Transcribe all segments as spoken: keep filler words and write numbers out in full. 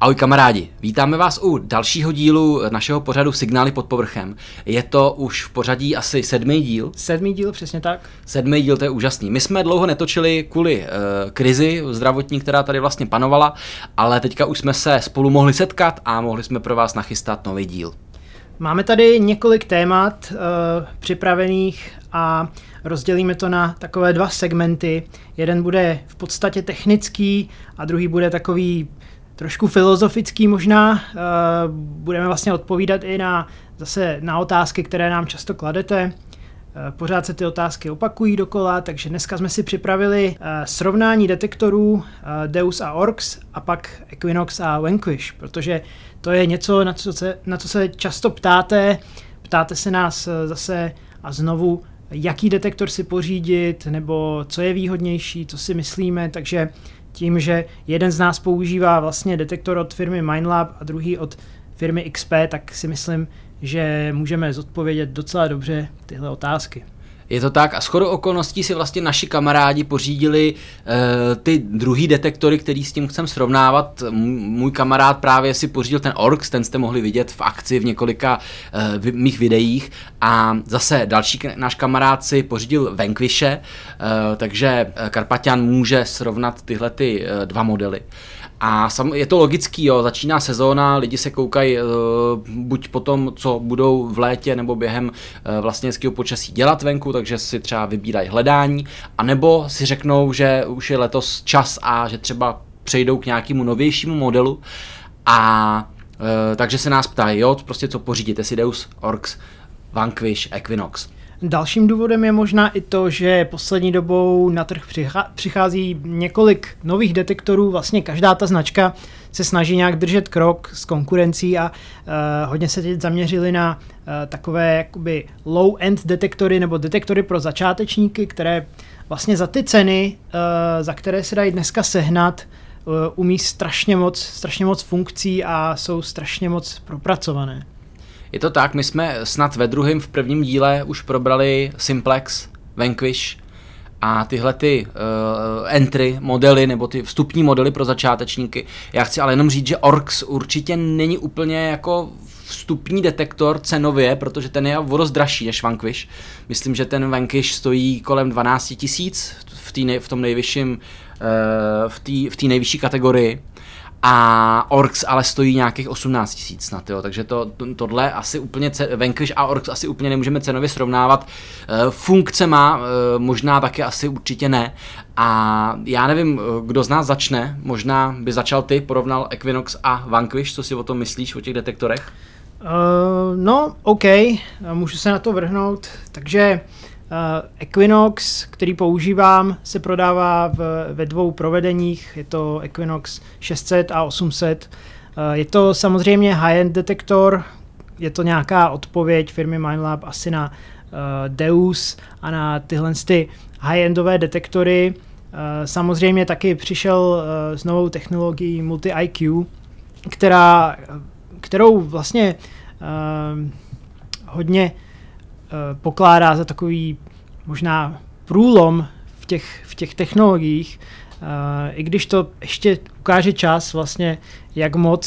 Ahoj kamarádi, vítáme vás u dalšího dílu našeho pořadu Signály pod povrchem. Je to už v pořadí asi sedmý díl. Sedmý díl, přesně tak. Sedmý díl, to je úžasný. My jsme dlouho netočili kvůli e, krizi zdravotní, která tady vlastně panovala, ale teďka už jsme se spolu mohli setkat a mohli jsme pro vás nachystat nový díl. Máme tady několik témat e, připravených a rozdělíme to na takové dva segmenty. Jeden bude v podstatě technický a druhý bude takový trošku filozofický možná. Budeme vlastně odpovídat i na, zase na otázky, které nám často kladete. Pořád se ty otázky opakují dokola, takže dneska jsme si připravili srovnání detektorů Deus a Orx a pak Equinox a Vanquish, protože to je něco, na co se, na co se často ptáte. Ptáte se nás zase a znovu, jaký detektor si pořídit, nebo co je výhodnější, co si myslíme, takže tím, že jeden z nás používá vlastně detektor od firmy Minelab a druhý od firmy X P, tak si myslím, že můžeme zodpovědět docela dobře tyhle otázky. Je to tak a shodou okolností si vlastně naši kamarádi pořídili e, ty druhý detektory, který s tím chcem srovnávat. Můj kamarád právě si pořídil ten Orx, ten jste mohli vidět v akci v několika e, v mých videích a zase další k- náš kamarád si pořídil Vanquishe, e, takže Karpaťan může srovnat tyhle ty e, dva modely. A sam, je to logický, jo, začíná sezóna, lidi se koukají e, buď po tom, co budou v létě nebo během e, vlastně hezkého počasí dělat venku, takže si třeba vybírají hledání, anebo si řeknou, že už je letos čas a že třeba přejdou k nějakému novějšímu modelu a e, takže se nás ptají, jo, prostě co pořídit, jestli Deus, Orx, Vanquish, Equinox. Dalším důvodem je možná i to, že poslední dobou na trh přichází několik nových detektorů, vlastně každá ta značka se snaží nějak držet krok s konkurencí a uh, hodně se teď zaměřili na uh, takové jakoby low-end detektory nebo detektory pro začátečníky, které vlastně za ty ceny, uh, za které se dají dneska sehnat, uh, umí strašně moc, strašně moc funkcí a jsou strašně moc propracované. Je to tak, my jsme snad ve druhém, v prvním díle už probrali Simplex, Vanquish a tyhle ty uh, entry modely nebo ty vstupní modely pro začátečníky. Já chci ale jenom říct, že Orx určitě není úplně jako vstupní detektor cenově, protože ten je o dost dražší než Vanquish. Myslím, že ten Vanquish stojí kolem dvanáct tisíc v, nej, v tom nejvyšším, uh, v té v té nejvyšší kategorii. A Orx ale stojí nějakých osmnáct tisíc snad, jo, takže to, to, tohle asi úplně, ce, Vanquish a Orx asi úplně nemůžeme cenově srovnávat, e, funkce má, e, možná taky asi určitě ne a já nevím, kdo z nás začne, možná by začal ty, porovnal Equinox a Vanquish, co si o tom myslíš, o těch detektorech? Uh, no, OK, můžu se na to vrhnout, takže Uh, Equinox, který používám, se prodává v, ve dvou provedeních, je to Equinox šest set a osm set. Uh, je to samozřejmě high-end detektor, je to nějaká odpověď firmy Minelab asi na uh, Deus a na tyhle ty high-endové detektory. Uh, samozřejmě taky přišel uh, s novou technologií Multi-I Q, která, kterou vlastně uh, hodně pokládá za takový možná průlom v těch, v těch technologiích, i když to ještě ukáže čas vlastně, jak moc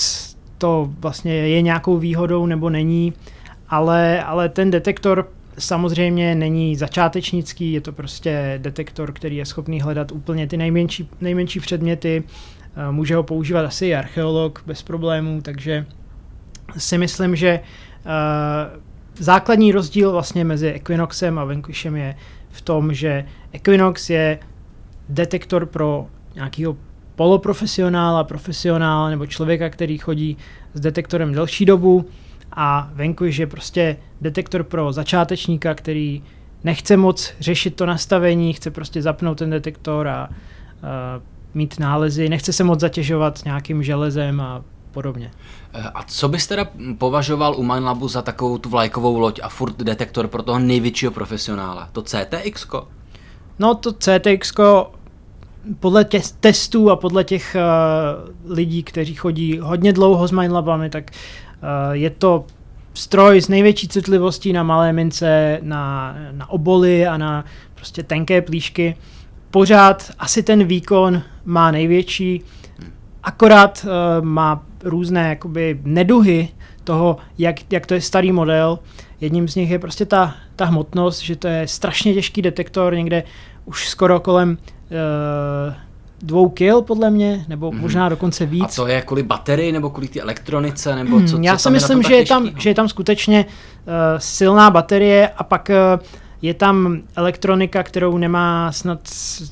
to vlastně je nějakou výhodou nebo není, ale, ale ten detektor samozřejmě není začátečnický, je to prostě detektor, který je schopný hledat úplně ty nejmenší, nejmenší předměty, může ho používat asi i archeolog bez problémů, takže si myslím, že základní rozdíl vlastně mezi Equinoxem a Vanquishem je v tom, že Equinox je detektor pro nějakého poloprofesionála, profesionála nebo člověka, který chodí s detektorem delší dobu a Vanquish je prostě detektor pro začátečníka, který nechce moc řešit to nastavení, chce prostě zapnout ten detektor a, a mít nálezy, nechce se moc zatěžovat nějakým železem a podobně. A co bys teda považoval u Minelabu za takovou tu vlajkovou loď a furt detektor pro toho největšího profesionála? To C T X ko? No to C T X ko podle těch testů a podle těch uh, lidí, kteří chodí hodně dlouho s Minelabami, tak uh, je to stroj s největší citlivostí na malé mince, na, na oboly a na prostě tenké plíšky. Pořád asi ten výkon má největší, akorát uh, má různé jakoby neduhy toho, jak, jak to je starý model. Jedním z nich je prostě ta, ta hmotnost, že to je strašně těžký detektor, někde už skoro kolem uh, dvou kil podle mě, nebo mm. možná dokonce víc. A to je kvůli baterii, nebo kvůli té elektronice, nebo co, mm, co já si myslím, že je, tam, že je tam skutečně uh, silná baterie a pak uh, je tam elektronika, kterou nemá snad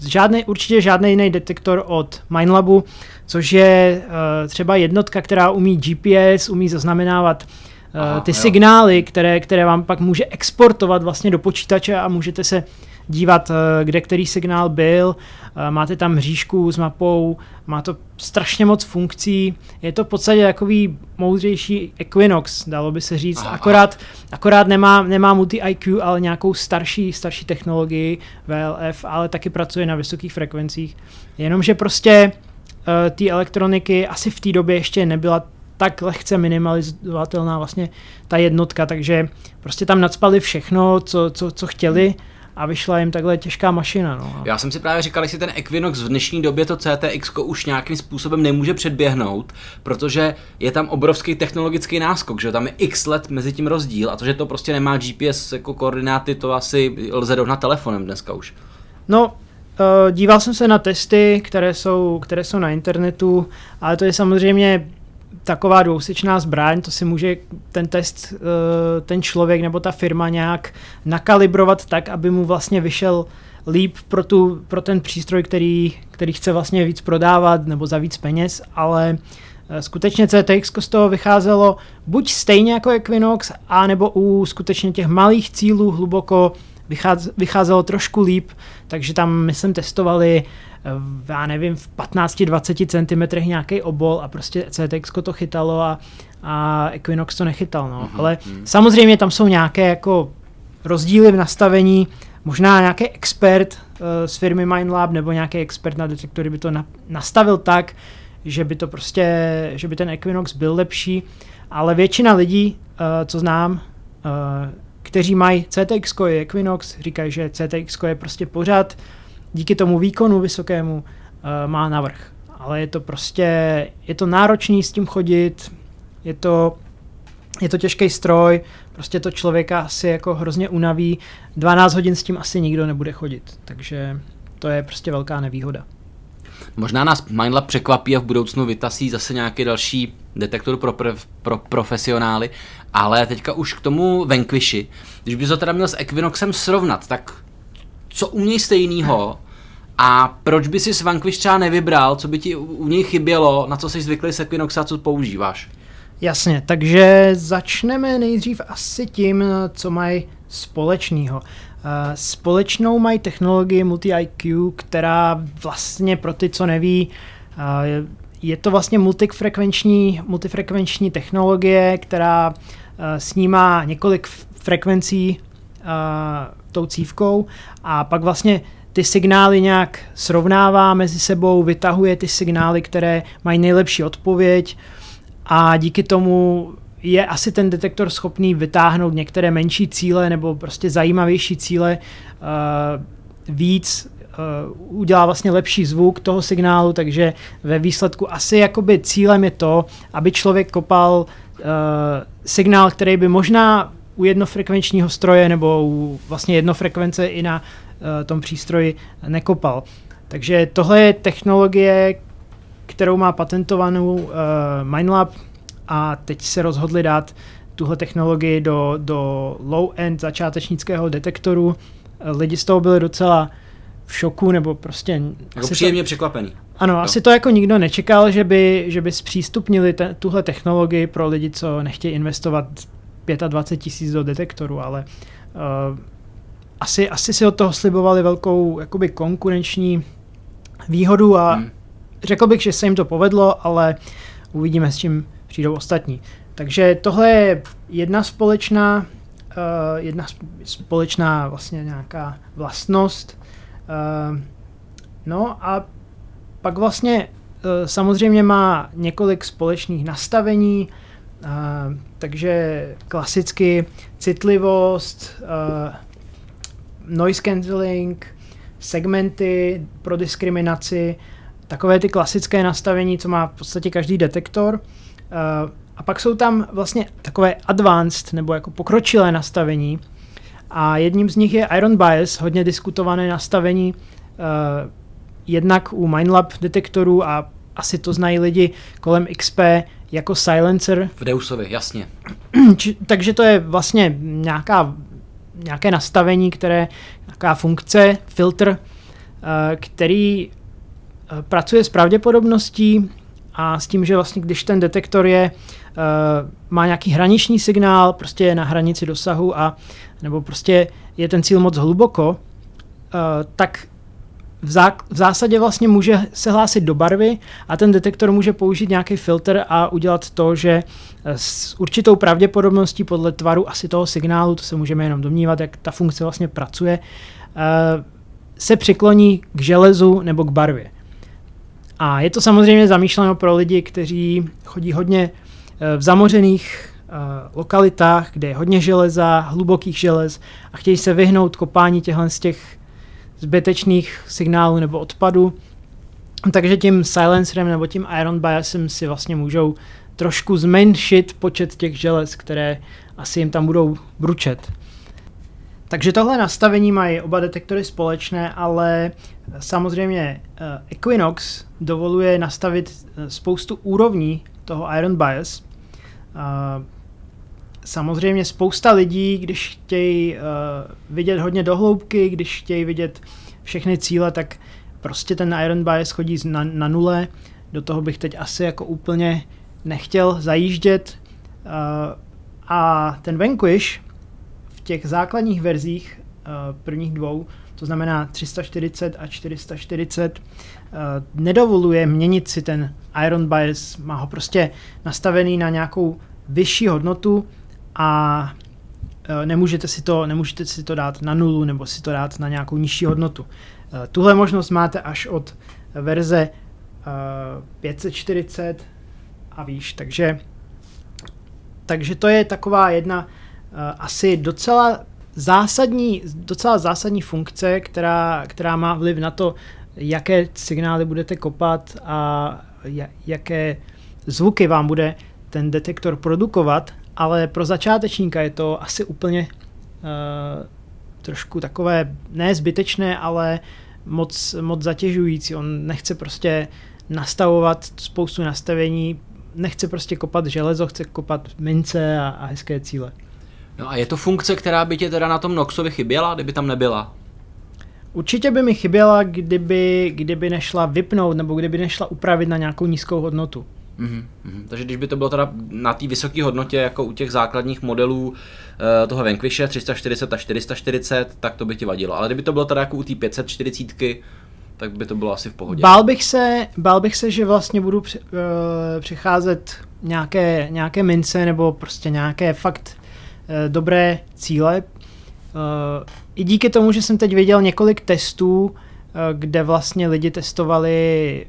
žádný, určitě žádný jiný detektor od Minelabu, což je uh, třeba jednotka, která umí G P S, umí zaznamenávat uh, Aha, ty jo. signály, které, které vám pak může exportovat vlastně do počítače a můžete se dívat, kde který signál byl. Máte tam hříšku s mapou, má to strašně moc funkcí. Je to v podstatě takový moudřejší Equinox, dalo by se říct. Aha, akorát, akorát nemá, nemá multi-I Q, ale nějakou starší, starší technologii V L F, ale taky pracuje na vysokých frekvencích. Jenomže prostě uh, ty elektroniky asi v té době ještě nebyla tak lehce minimalizovatelná vlastně ta jednotka, takže prostě tam nacpali všechno, co, co, co chtěli, a vyšla jim takhle těžká mašina. No. Já jsem si právě říkal, jestli ten Equinox v dnešní době to C T X už nějakým způsobem nemůže předběhnout, protože je tam obrovský technologický náskok, že tam je x let mezi tím rozdíl a to, že to prostě nemá G P S jako koordináty, to asi lze dohnat telefonem dneska už. No, díval jsem se na testy, které jsou, které jsou na internetu, ale to je samozřejmě taková dvousečná zbraň, to si může ten test, ten člověk nebo ta firma nějak nakalibrovat tak, aby mu vlastně vyšel líp pro, tu, pro ten přístroj, který, který chce vlastně víc prodávat nebo za víc peněz, ale skutečně C T X z toho vycházelo buď stejně jako Equinox, anebo u skutečně těch malých cílů hluboko vycházelo trošku líp, takže tam my jsme testovali, já nevím, v patnáct až dvacet centimetrech nějaký obol a prostě C T X to chytalo a, a Equinox to nechytal. No. Mm-hmm. Ale samozřejmě tam jsou nějaké jako rozdíly v nastavení, možná nějaký expert uh, z firmy Minelab nebo nějaký expert na detektory by to na, nastavil tak, že by to prostě, že by ten Equinox byl lepší, ale většina lidí, uh, co znám, uh, kteří mají C T X, je Equinox, říkají, že C T X je prostě pořád díky tomu výkonu vysokému uh, má navrch. Ale je to prostě, je to náročný s tím chodit, je to, je to těžký stroj, prostě to člověka asi jako hrozně unaví, dvanáct hodin s tím asi nikdo nebude chodit, takže to je prostě velká nevýhoda. Možná nás Minelab překvapí a v budoucnu vytasí zase nějaký další detektor pro, pre, pro profesionály, ale teďka už k tomu Vanquishi. Když bys to teda měl s Equinoxem srovnat, tak co u něj stejného a proč by si s Vanquish třeba nevybral, co by ti u něj chybělo, na co jsi zvyklý s Equinoxa, co používáš? Jasně, takže začneme nejdřív asi tím, co mají společného. Společnou mají technologii Multi-I Q, která vlastně pro ty, co neví, je to vlastně multifrekvenční, multifrekvenční technologie, která snímá několik frekvencí tou cívkou a pak vlastně ty signály nějak srovnává mezi sebou, vytahuje ty signály, které mají nejlepší odpověď a díky tomu je asi ten detektor schopný vytáhnout některé menší cíle nebo prostě zajímavější cíle uh, víc, uh, udělá vlastně lepší zvuk toho signálu, takže ve výsledku asi jakoby cílem je to, aby člověk kopal uh, signál, který by možná u jednofrekvenčního stroje nebo u vlastně jednofrekvence i na uh, tom přístroji nekopal. Takže tohle je technologie, kterou má patentovanou uh, Minelab, a teď se rozhodli dát tuhle technologii do, do low-end začátečnického detektoru. Lidi z toho byli docela v šoku, nebo prostě... Jako příjemně to, překvapený. Ano, no. Asi to jako nikdo nečekal, že by, že by zpřístupnili te, tuhle technologii pro lidi, co nechtějí investovat dvacet pět tisíc do detektoru, ale uh, asi, asi si od toho slibovali velkou jakoby konkurenční výhodu a hmm. řekl bych, že se jim to povedlo, ale uvidíme, s čím přijdou ostatní. Takže tohle je jedna společná, uh, jedna společná vlastně nějaká vlastnost. Uh, no a pak vlastně uh, samozřejmě má několik společných nastavení, uh, takže klasicky citlivost, uh, noise cancelling, segmenty pro diskriminaci, takové ty klasické nastavení, co má v podstatě každý detektor. A pak jsou tam vlastně takové advanced nebo jako pokročilé nastavení a jedním z nich je Iron Bias, hodně diskutované nastavení eh, jednak u Minelab detektorů a asi to znají lidi kolem X P jako silencer. V Deusovi, jasně. Takže to je vlastně nějaká, nějaké nastavení, které, nějaká funkce, filtr, eh, který eh, pracuje s pravděpodobností a s tím, že vlastně když ten detektor je, uh, má nějaký hraniční signál, prostě je na hranici dosahu a nebo prostě je ten cíl moc hluboko, uh, tak v, zá, v zásadě vlastně může se hlásit do barvy a ten detektor může použít nějaký filtr a udělat to, že s určitou pravděpodobností podle tvaru asi toho signálu, to se můžeme jenom domnívat, jak ta funkce vlastně pracuje, uh, se přikloní k železu nebo k barvě. A je to samozřejmě zamýšleno pro lidi, kteří chodí hodně v zamořených lokalitách, kde je hodně železa, hlubokých želez a chtějí se vyhnout kopání těchhle z těch zbytečných signálů nebo odpadů. Takže tím silencerem nebo tím Iron Biasem si vlastně můžou trošku zmenšit počet těch želez, které asi jim tam budou bručet. Takže tohle nastavení mají oba detektory společné, ale samozřejmě Equinox dovoluje nastavit spoustu úrovní toho Iron Bias. Samozřejmě spousta lidí, když chtějí vidět hodně dohloubky, když chtějí vidět všechny cíle, tak prostě ten Iron Bias chodí na, na nule. Do toho bych teď asi jako úplně nechtěl zajíždět. A ten Vanquish těch základních verzích prvních dvou, to znamená tři sta čtyřicet a čtyři sta čtyřicet, nedovoluje měnit si ten Iron Bias, má ho prostě nastavený na nějakou vyšší hodnotu a nemůžete si to, nemůžete si to dát na nulu nebo si to dát na nějakou nižší hodnotu. Tuhle možnost máte až od verze pět set čtyřicet a výš, takže, takže to je taková jedna asi docela zásadní, docela zásadní funkce, která, která má vliv na to, jaké signály budete kopat a jaké zvuky vám bude ten detektor produkovat, ale pro začátečníka je to asi úplně uh, trošku takové ne zbytečné, ale moc, moc zatěžující. On nechce prostě nastavovat spoustu nastavení, nechce prostě kopat železo, chce kopat mince a, a hezké cíle. No a je to funkce, která by tě teda na tom Noxovi chyběla, kdyby tam nebyla? Určitě by mi chyběla, kdyby, kdyby nešla vypnout, nebo kdyby nešla upravit na nějakou nízkou hodnotu. Mm-hmm. Takže když by to bylo teda na té vysoké hodnotě, jako u těch základních modelů e, toho Vanquishe tři sta čtyřicet a čtyři sta čtyřicet, tak to by ti vadilo. Ale kdyby to bylo teda jako u té pět set čtyřicet, tak by to bylo asi v pohodě. Bál bych se, bál bych se že vlastně budu při, e, přicházet nějaké, nějaké mince, nebo prostě nějaké fakt dobré cíle. I díky tomu, že jsem teď viděl několik testů, kde vlastně lidi testovali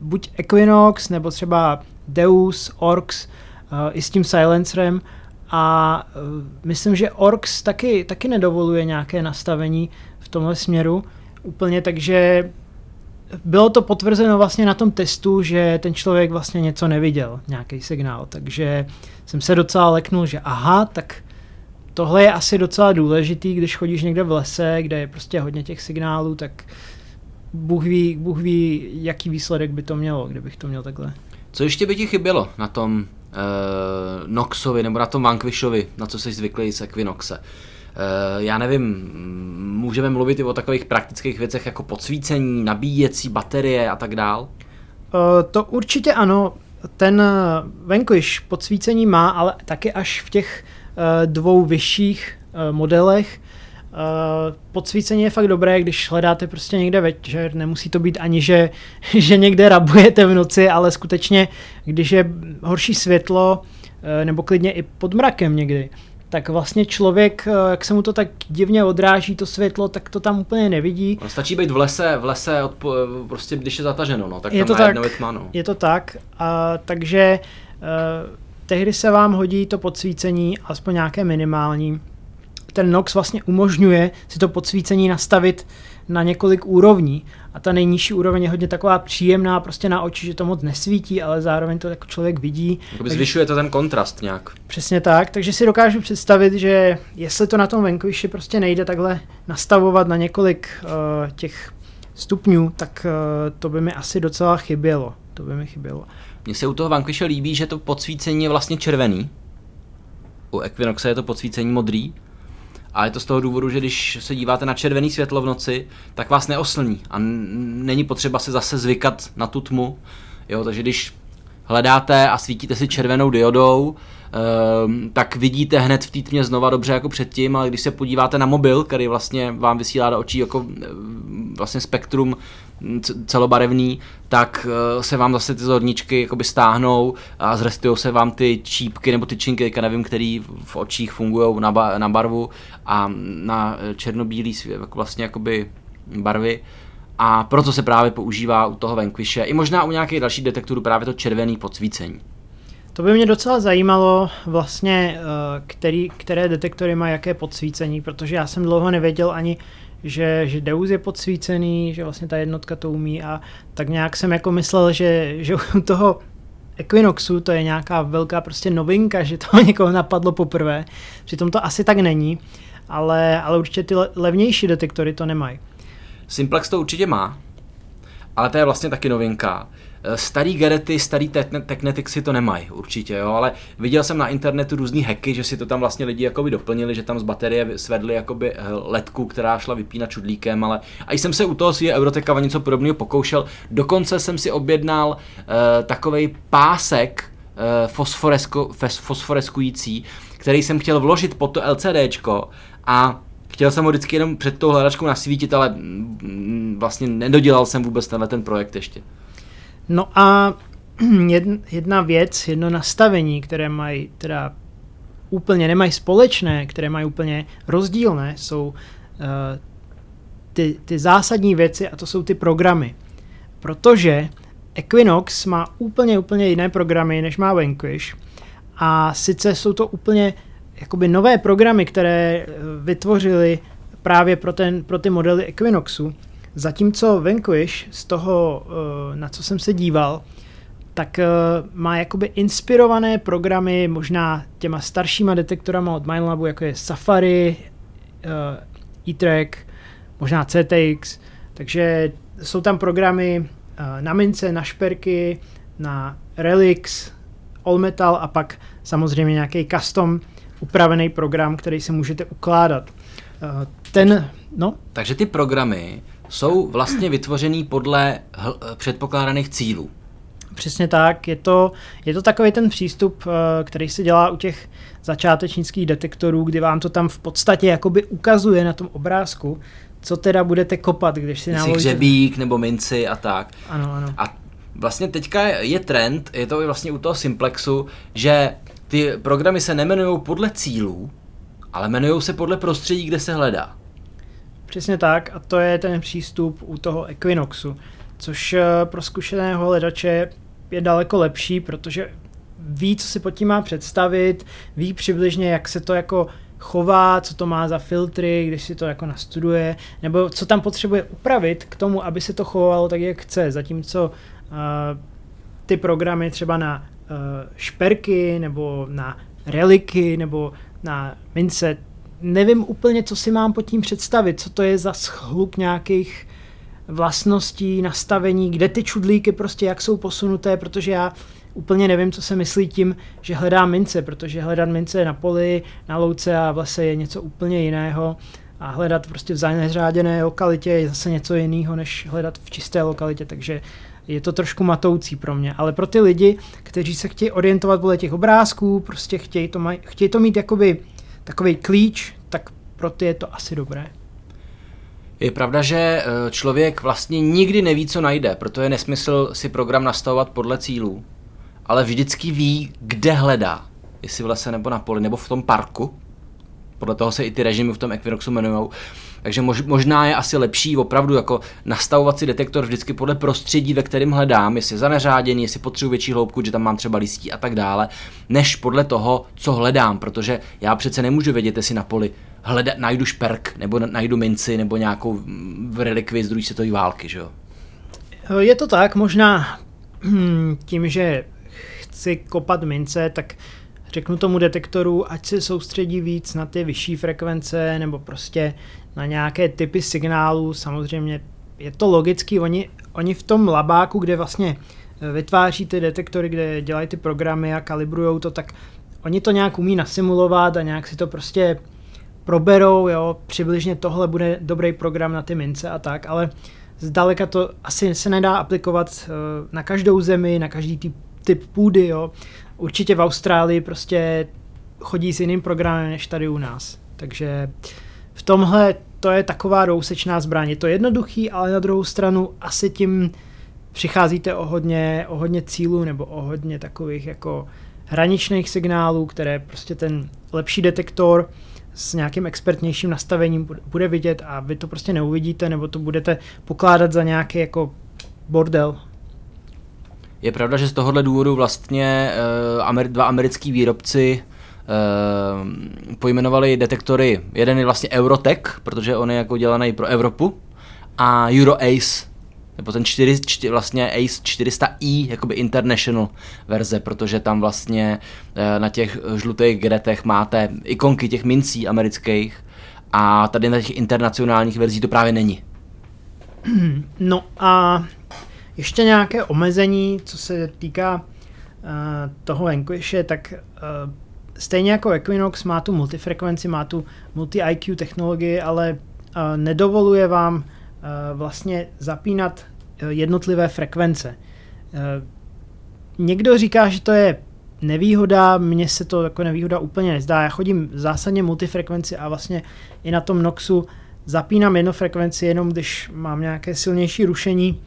buď Equinox, nebo třeba Deus, Orx, i s tím silencerem. A myslím, že Orx taky, taky nedovoluje nějaké nastavení v tomhle směru úplně, takže bylo to potvrzeno vlastně na tom testu, že ten člověk vlastně něco neviděl, nějaký signál, takže jsem se docela leknul, že aha, tak tohle je asi docela důležitý, když chodíš někde v lese, kde je prostě hodně těch signálů, tak Bůh ví, Bůh ví jaký výsledek by to mělo, kdybych to měl takhle. Co ještě by ti chybělo na tom eh, Noxovi nebo na tom Vanquishovi, na co jsi zvyklý z Equinoxe? Já nevím, můžeme mluvit i o takových praktických věcech jako podsvícení, nabíjecí baterie a tak dál? To určitě ano. Ten Vanquish podsvícení má, ale taky až v těch dvou vyšších modelech. Podsvícení je fakt dobré, když hledáte prostě někde večer. Nemusí to být ani, že, že někde rabujete v noci, ale skutečně, když je horší světlo, nebo klidně i pod mrakem někdy, tak vlastně člověk, jak se mu to tak divně odráží to světlo, tak to tam úplně nevidí. Stačí být v lese, v lese odpo- prostě když je zataženo, no, tak je tam to najednou tak, je tma, no. Je to tak, a, takže eh, tehdy se vám hodí to podsvícení, aspoň nějaké minimální. ten Nox vlastně umožňuje si to podsvícení nastavit na několik úrovní. A ta nejnižší úroveň je hodně taková příjemná, prostě na oči, že to moc nesvítí, ale zároveň to jako člověk vidí. Jakoby zvyšuje to ten kontrast nějak. Přesně tak, takže si dokážu představit, že jestli to na tom Vanquishi prostě nejde takhle nastavovat na několik uh, těch stupňů, tak uh, to by mi asi docela chybělo. To by mi chybělo. Mně se u toho Vanquishe líbí, že to podsvícení je vlastně červený. U Equinoxe je to podsvícení modrý. A je to z toho důvodu, že když se díváte na červený světlo v noci, tak vás neoslní a n- není potřeba si zase zvykat na tu tmu. Jo, takže když hledáte a svítíte si červenou diodou, um, tak vidíte hned v té tmě znova dobře jako předtím, ale když se podíváte na mobil, který vlastně vám vysílá do očí jako vlastně spektrum celobarevný, tak se vám zase ty zorničky jakoby stáhnou a zrestujou se vám ty čípky nebo ty činky, nevím, který v očích fungují na, ba- na barvu a na černobílý jako vlastně jakoby barvy. A proto se právě používá u toho Vanquishe i možná u nějakých dalších detektorů právě to červený podsvícení. To by mě docela zajímalo vlastně, který, které detektory mají jaké podsvícení, protože já jsem dlouho nevěděl ani, že, že Deus je podsvícený, že vlastně ta jednotka to umí a tak nějak jsem jako myslel, že, že u toho Equinoxu to je nějaká velká prostě novinka, že to někoho napadlo poprvé, přitom to asi tak není, ale, ale určitě ty levnější detektory to nemají. Simplex to určitě má, ale to je vlastně taky novinka. Starý Garety, starý Techneticsy to nemají určitě, jo, ale viděl jsem na internetu různý hacky, že si to tam vlastně lidi jakoby doplnili, že tam z baterie svedli jakoby ledku, která šla vypínat čudlíkem, ale a jsem se u toho svýho Euroteka něco podobného pokoušel. Dokonce jsem si objednal uh, takovej pásek uh, fosforesko, fes, fosforeskující, který jsem chtěl vložit pod to LCDčko a chtěl jsem ho vždycky jenom před tou hledačkou nasvítit, ale vlastně nedodělal jsem vůbec tenhle ten projekt ještě. No a jedna věc, jedno nastavení, které mají teda úplně nemají společné, které mají úplně rozdílné, jsou uh, ty, ty zásadní věci a to jsou ty programy. Protože Equinox má úplně, úplně jiné programy, než má Vanquish. A sice jsou to úplně jakoby nové programy, které vytvořili právě pro, ten, pro ty modely Equinoxu. Zatímco Vanquish, z toho, na co jsem se díval, tak má jakoby inspirované programy možná těma staršíma detektorama od Minelabu, jako je Safari, E-Track, možná C T X. Takže jsou tam programy na mince, na šperky, na Relix, Allmetal a pak samozřejmě nějaký custom upravený program, který si můžete ukládat. Ten, no. Takže ty programy jsou vlastně vytvořený podle hl- předpokládaných cílů. Přesně tak. Je to, je to takový ten přístup, který se dělá u těch začátečnických detektorů, kdy vám to tam v podstatě jakoby ukazuje na tom obrázku, co teda budete kopat, když si naložíte. Hřebík nebo minci a tak. Ano, ano. A vlastně teďka je trend, je to vlastně u toho Simplexu, že ty programy se nemenujou podle cílů, ale jmenujou se podle prostředí, kde se hledá. Přesně tak a to je ten přístup u toho Equinoxu, což pro zkušeného hledače je daleko lepší, protože ví, co si pod tím má představit, ví přibližně, jak se to jako chová, co to má za filtry, když si to jako nastuduje, nebo co tam potřebuje upravit k tomu, aby se to chovalo tak, jak chce, zatímco uh, ty programy třeba na šperky, nebo na reliky, nebo na mince. Nevím úplně, co si mám pod tím představit, co to je za shluk nějakých vlastností, nastavení, kde ty čudlíky prostě jak jsou posunuté, protože já úplně nevím, co se myslí tím, že hledám mince, protože hledat mince na poli, na louce a v lese je něco úplně jiného a hledat prostě v zaneřáděné lokalitě je zase něco jiného, než hledat v čisté lokalitě, takže je to trošku matoucí pro mě, ale pro ty lidi, kteří se chtějí orientovat podle těch obrázků, prostě chtějí to, maj, chtějí to mít jakoby takový klíč, tak pro ty je to asi dobré. Je pravda, že člověk vlastně nikdy neví, co najde, proto je nesmysl si program nastavovat podle cílů, ale vždycky ví, kde hledá, jestli v lese nebo na poli, nebo v tom parku. Podle toho se i ty režimy v tom Equinoxu jmenujou. Takže možná je asi lepší opravdu jako nastavovat si detektor vždycky podle prostředí, ve kterém hledám, jestli je zaneřáděný, jestli potřebuji větší hloubku, že tam mám třeba listí a tak dále, než podle toho, co hledám, protože já přece nemůžu vědět, jestli na poli hledat, najdu šperk, nebo najdu minci, nebo nějakou relikvii z druhé světové války, že jo? Je to tak, možná tím, že chci kopat mince, tak řeknu tomu detektoru, ať se soustředí víc na ty vyšší frekvence, nebo prostě na nějaké typy signálů. Samozřejmě je to logický, oni, oni v tom labáku, kde vlastně vytváří ty detektory, kde dělají ty programy a kalibrujou to, tak oni to nějak umí nasimulovat a nějak si to prostě proberou, jo, přibližně tohle bude dobrý program na ty mince a tak, ale zdaleka to asi se nedá aplikovat na každou zemi, na každý typ, typ půdy, jo. Určitě v Austrálii prostě chodí s jiným programem než tady u nás, takže v tomhle to je taková dousečná zbraň. Je to jednoduchý, ale na druhou stranu asi tím přicházíte o hodně, o hodně cílů nebo o hodně takových jako hraničných signálů, které prostě ten lepší detektor s nějakým expertnějším nastavením bude vidět a vy to prostě neuvidíte, nebo to budete pokládat za nějaký jako bordel. Je pravda, že z tohohle důvodu vlastně uh, dva americký výrobci uh, pojmenovali detektory. Jeden je vlastně Eurotech, protože on je jako dělaný pro Evropu, a EuroAce, nebo ten čtyři, čtyři, vlastně Ace čtyři sta i, jakoby international verze, protože tam vlastně na těch žlutých gretech máte ikonky těch mincí amerických a tady na těch internacionálních verzí to právě není. No a ještě nějaké omezení, co se týká uh, toho Vanquishe, tak uh, stejně jako Equinox má tu multifrekvenci, má tu multi-I Q technologii, ale uh, nedovoluje vám vlastně zapínat jednotlivé frekvence. Někdo říká, že to je nevýhoda, mně se to jako nevýhoda úplně nezdá. Já chodím zásadně multifrekvenci a vlastně i na tom Noxu zapínám jednu frekvenci jenom když mám nějaké silnější rušení,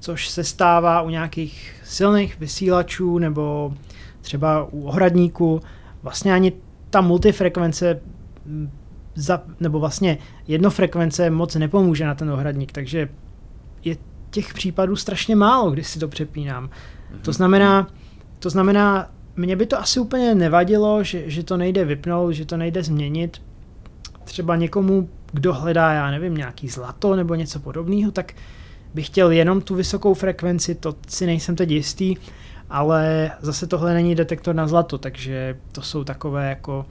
což se stává u nějakých silných vysílačů nebo třeba u ohradníků. Vlastně ani ta multifrekvence Za, nebo vlastně jedno frekvence moc nepomůže na ten ohradník, takže je těch případů strašně málo, když si to přepínám. Mm-hmm. To znamená, to znamená, mně by to asi úplně nevadilo, že, že to nejde vypnout, že to nejde změnit. Třeba někomu, kdo hledá, já nevím, nějaký zlato nebo něco podobného, tak bych chtěl jenom tu vysokou frekvenci, to si nejsem teď jistý, ale zase tohle není detektor na zlato, takže to jsou takové jako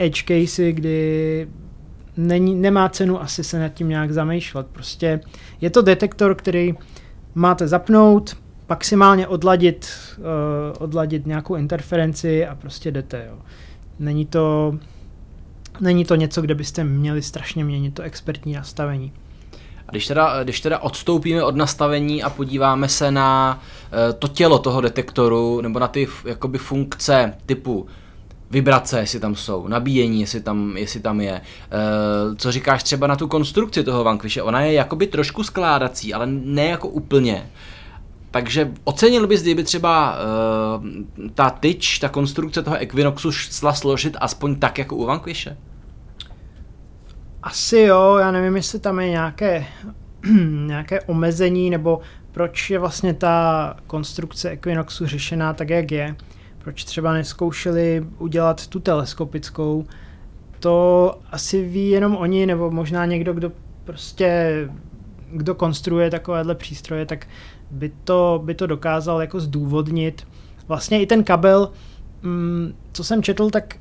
edge casey, kdy není, nemá cenu asi se nad tím nějak zamýšlet. Prostě je to detektor, který máte zapnout, maximálně odladit, uh, odladit nějakou interferenci a prostě jdete. Jo. Není to, není to něco, kde byste měli strašně měnit to expertní nastavení. A když teda, když teda odstoupíme od nastavení a podíváme se na uh, to tělo toho detektoru nebo na ty jakoby funkce typu vibrace, jestli tam jsou, nabíjení, jestli tam, jestli tam je. E, co říkáš třeba na tu konstrukci toho Vanquishe? Ona je jakoby trošku skládací, ale ne jako úplně. Takže ocenil bys, kdyby třeba e, ta tyč, ta konstrukce toho Equinoxu šla složit aspoň tak, jako u Vanquishe? Asi jo, já nevím, jestli tam je nějaké, nějaké omezení, nebo proč je vlastně ta konstrukce Equinoxu řešená tak, jak je. Proč třeba nezkoušeli udělat tu teleskopickou, to asi ví jenom oni, nebo možná někdo, kdo prostě, kdo konstruuje takovéhle přístroje, tak by to, by to dokázal jako zdůvodnit. Vlastně i ten kabel, co jsem četl, tak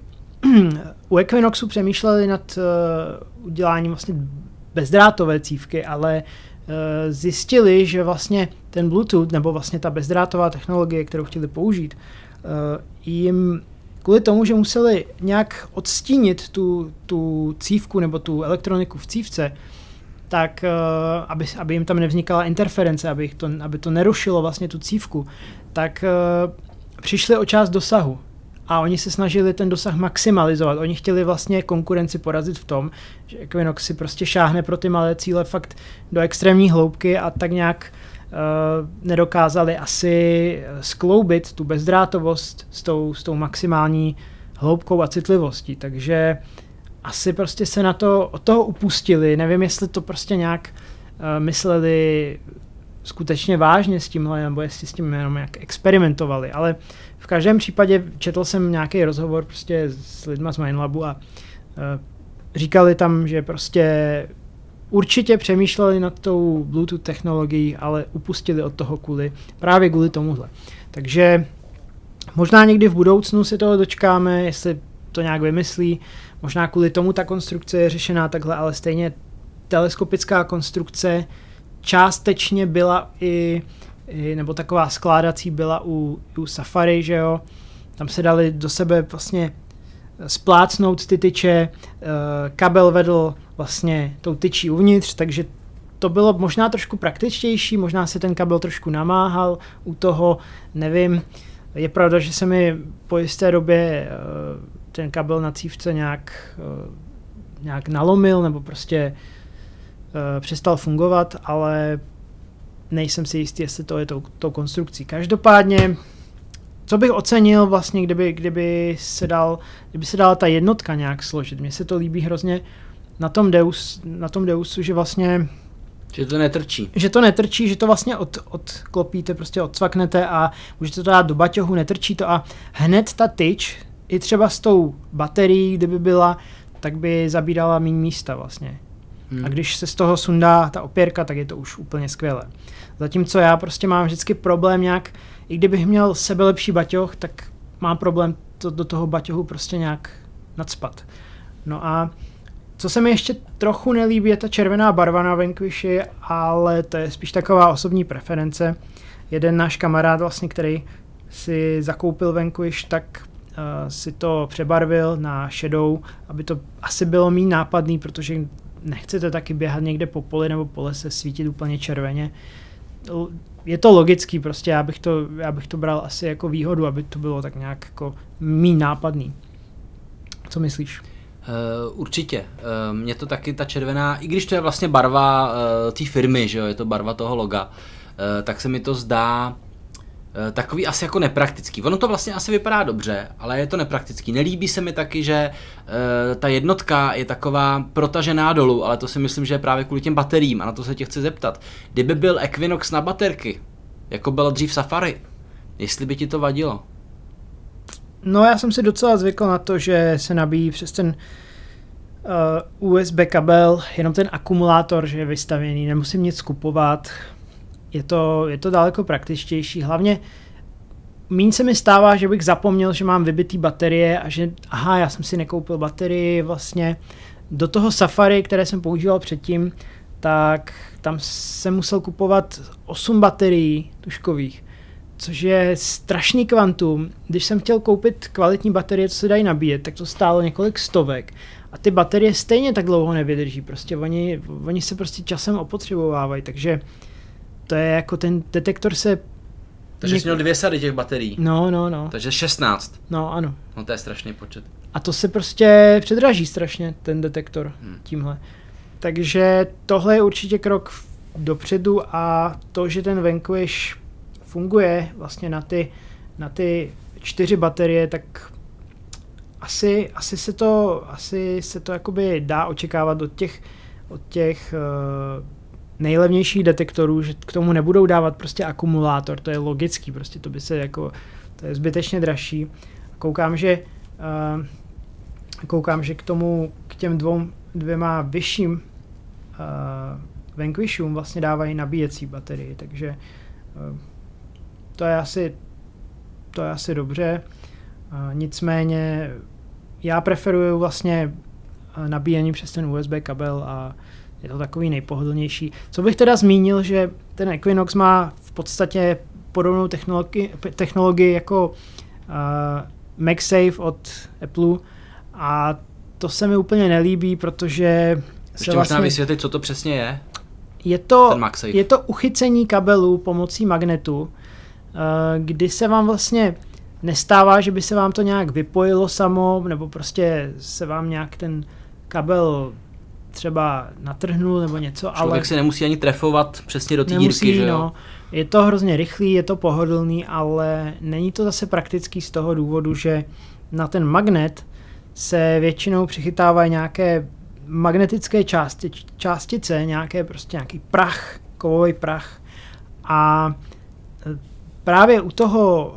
u Equinoxu přemýšleli nad uděláním vlastně bezdrátové cívky, ale zjistili, že vlastně ten Bluetooth, nebo vlastně ta bezdrátová technologie, kterou chtěli použít, jim kvůli tomu, že museli nějak odstínit tu, tu cívku nebo tu elektroniku v cívce, tak aby, aby jim tam nevznikala interference, aby to, aby to nerušilo vlastně tu cívku, tak přišli o část dosahu a oni se snažili ten dosah maximalizovat. Oni chtěli vlastně konkurenci porazit v tom, že Equinox si prostě šáhne pro ty malé cíle fakt do extrémní hloubky a tak nějak Uh, nedokázali asi skloubit tu bezdrátovost s tou, s tou maximální hloubkou a citlivostí, takže asi prostě se na to, od toho upustili, nevím, jestli to prostě nějak uh, mysleli skutečně vážně s tímhle, nebo jestli s tím jenom jak experimentovali, ale v každém případě četl jsem nějaký rozhovor prostě s lidma z Minelabu a uh, Říkali tam, že prostě určitě přemýšleli nad tou Bluetooth technologií, ale upustili od toho kvůli, právě kvůli tomuhle. Takže možná někdy v budoucnu se toho dočkáme, jestli to nějak vymyslí. Možná kvůli tomu ta konstrukce je řešená takhle, ale stejně teleskopická konstrukce částečně byla i, i nebo taková skládací byla u, u Safari, že jo. Tam se dali do sebe vlastně splácnout ty tyče, kabel vedl vlastně tou tyčí uvnitř, takže to bylo možná trošku praktičtější, možná se ten kabel trošku namáhal u toho, nevím. Je pravda, že se mi po jisté době ten kabel na cívce nějak, nějak nalomil nebo prostě přestal fungovat, ale nejsem si jistý, jestli to je tou, tou konstrukcí. Každopádně, co bych ocenil vlastně, kdyby, kdyby, se dal, kdyby se dala ta jednotka nějak složit. Mně se to líbí hrozně na tom, Deus, na tom Deusu, že vlastně... Že to netrčí. Že to netrčí, že to vlastně od, odklopíte, prostě odcvaknete a můžete to dát do baťohu, netrčí to a hned ta tyč, i třeba s tou baterií, kdyby byla, tak by zabírala méně místa vlastně. Hmm. A když se z toho sundá ta opěrka, tak je to už úplně skvělé. Zatímco já prostě mám vždycky problém nějak, i kdybych měl sebe lepší baťoh, tak mám problém to do toho baťohu prostě nějak nadspat. No a co se mi ještě trochu nelíbí, je ta červená barva na Vanquishi, ale to je spíš taková osobní preference. Jeden náš kamarád vlastně, který si zakoupil Vanquish, tak uh, si to přebarvil na šedou, aby to asi bylo méně nápadný, protože nechcete taky běhat někde po poli nebo po lese, svítit úplně červeně. Je to logický, prostě já bych to, já bych to bral asi jako výhodu, aby to bylo tak nějak jako méně nápadný. Co myslíš? Uh, určitě. Uh, mě to taky ta červená, i když to je vlastně barva uh, té firmy, že jo, je to barva toho loga, uh, tak se mi to zdá uh, takový asi jako nepraktický. Ono to vlastně asi vypadá dobře, ale je to nepraktický. Nelíbí se mi taky, že uh, ta jednotka je taková protažená dolů, ale to si myslím, že je právě kvůli těm bateriím a na to se tě chci zeptat. Kdyby byl Equinox na baterky, jako bylo dřív Safari, jestli by ti to vadilo? No já jsem si docela zvykl na to, že se nabíjí přes ten uh, U S B kabel, jenom ten akumulátor, že je vystavěný, nemusím nic kupovat, je to, je to daleko praktičtější, hlavně míň se mi stává, že bych zapomněl, že mám vybitý baterie a že aha, já jsem si nekoupil baterii vlastně, do toho Safari, které jsem používal předtím, tak tam jsem musel kupovat osm baterií tuškových. Což je strašný kvantum. Když jsem chtěl koupit kvalitní baterie, co se dají nabíjet, tak to stálo několik stovek. A ty baterie stejně tak dlouho nevydrží. Prostě oni, oni se prostě časem opotřebovávají, takže to je jako ten detektor se... Takže něk... jsi měl dvě sady těch baterií. No, no, no. Takže šestnáct. No, ano. No to je strašný počet. A to se prostě předraží strašně, ten detektor hmm. tímhle. Takže tohle je určitě krok dopředu a to, že ten Vanquish funguje vlastně na ty, na ty čtyři baterie, tak asi, asi se to, asi se to jakoby dá očekávat od těch, od těch uh, nejlevnějších detektorů, že k tomu nebudou dávat prostě akumulátor, to je logický, prostě to by se jako, to je zbytečně dražší. Koukám, že uh, koukám, že k tomu, k těm dvou, dvěma vyšším uh, Vanquishům vlastně dávají nabíjecí baterie, takže uh, To je asi, to je asi dobře, nicméně já preferuju vlastně nabíjení přes ten U S B kabel a je to takový nejpohodlnější. Co bych teda zmínil, že ten Equinox má v podstatě podobnou technologii, technologii jako uh, MagSafe od Apple a to se mi úplně nelíbí, protože... Ještě vlastně... možná vysvětlit, co to přesně je, je to, je to uchycení kabelů pomocí magnetu, kdy se vám vlastně nestává, že by se vám to nějak vypojilo samo, nebo prostě se vám nějak ten kabel třeba natrhnul nebo něco. Člověk ale se nemusí ani trefovat přesně do té dírky, že jo? No. Je to hrozně rychlý, je to pohodlný, ale není to zase praktický z toho důvodu, že na ten magnet se většinou přichytávají nějaké magnetické části, částice, nějaké prostě nějaký prach, kovový prach a právě u toho,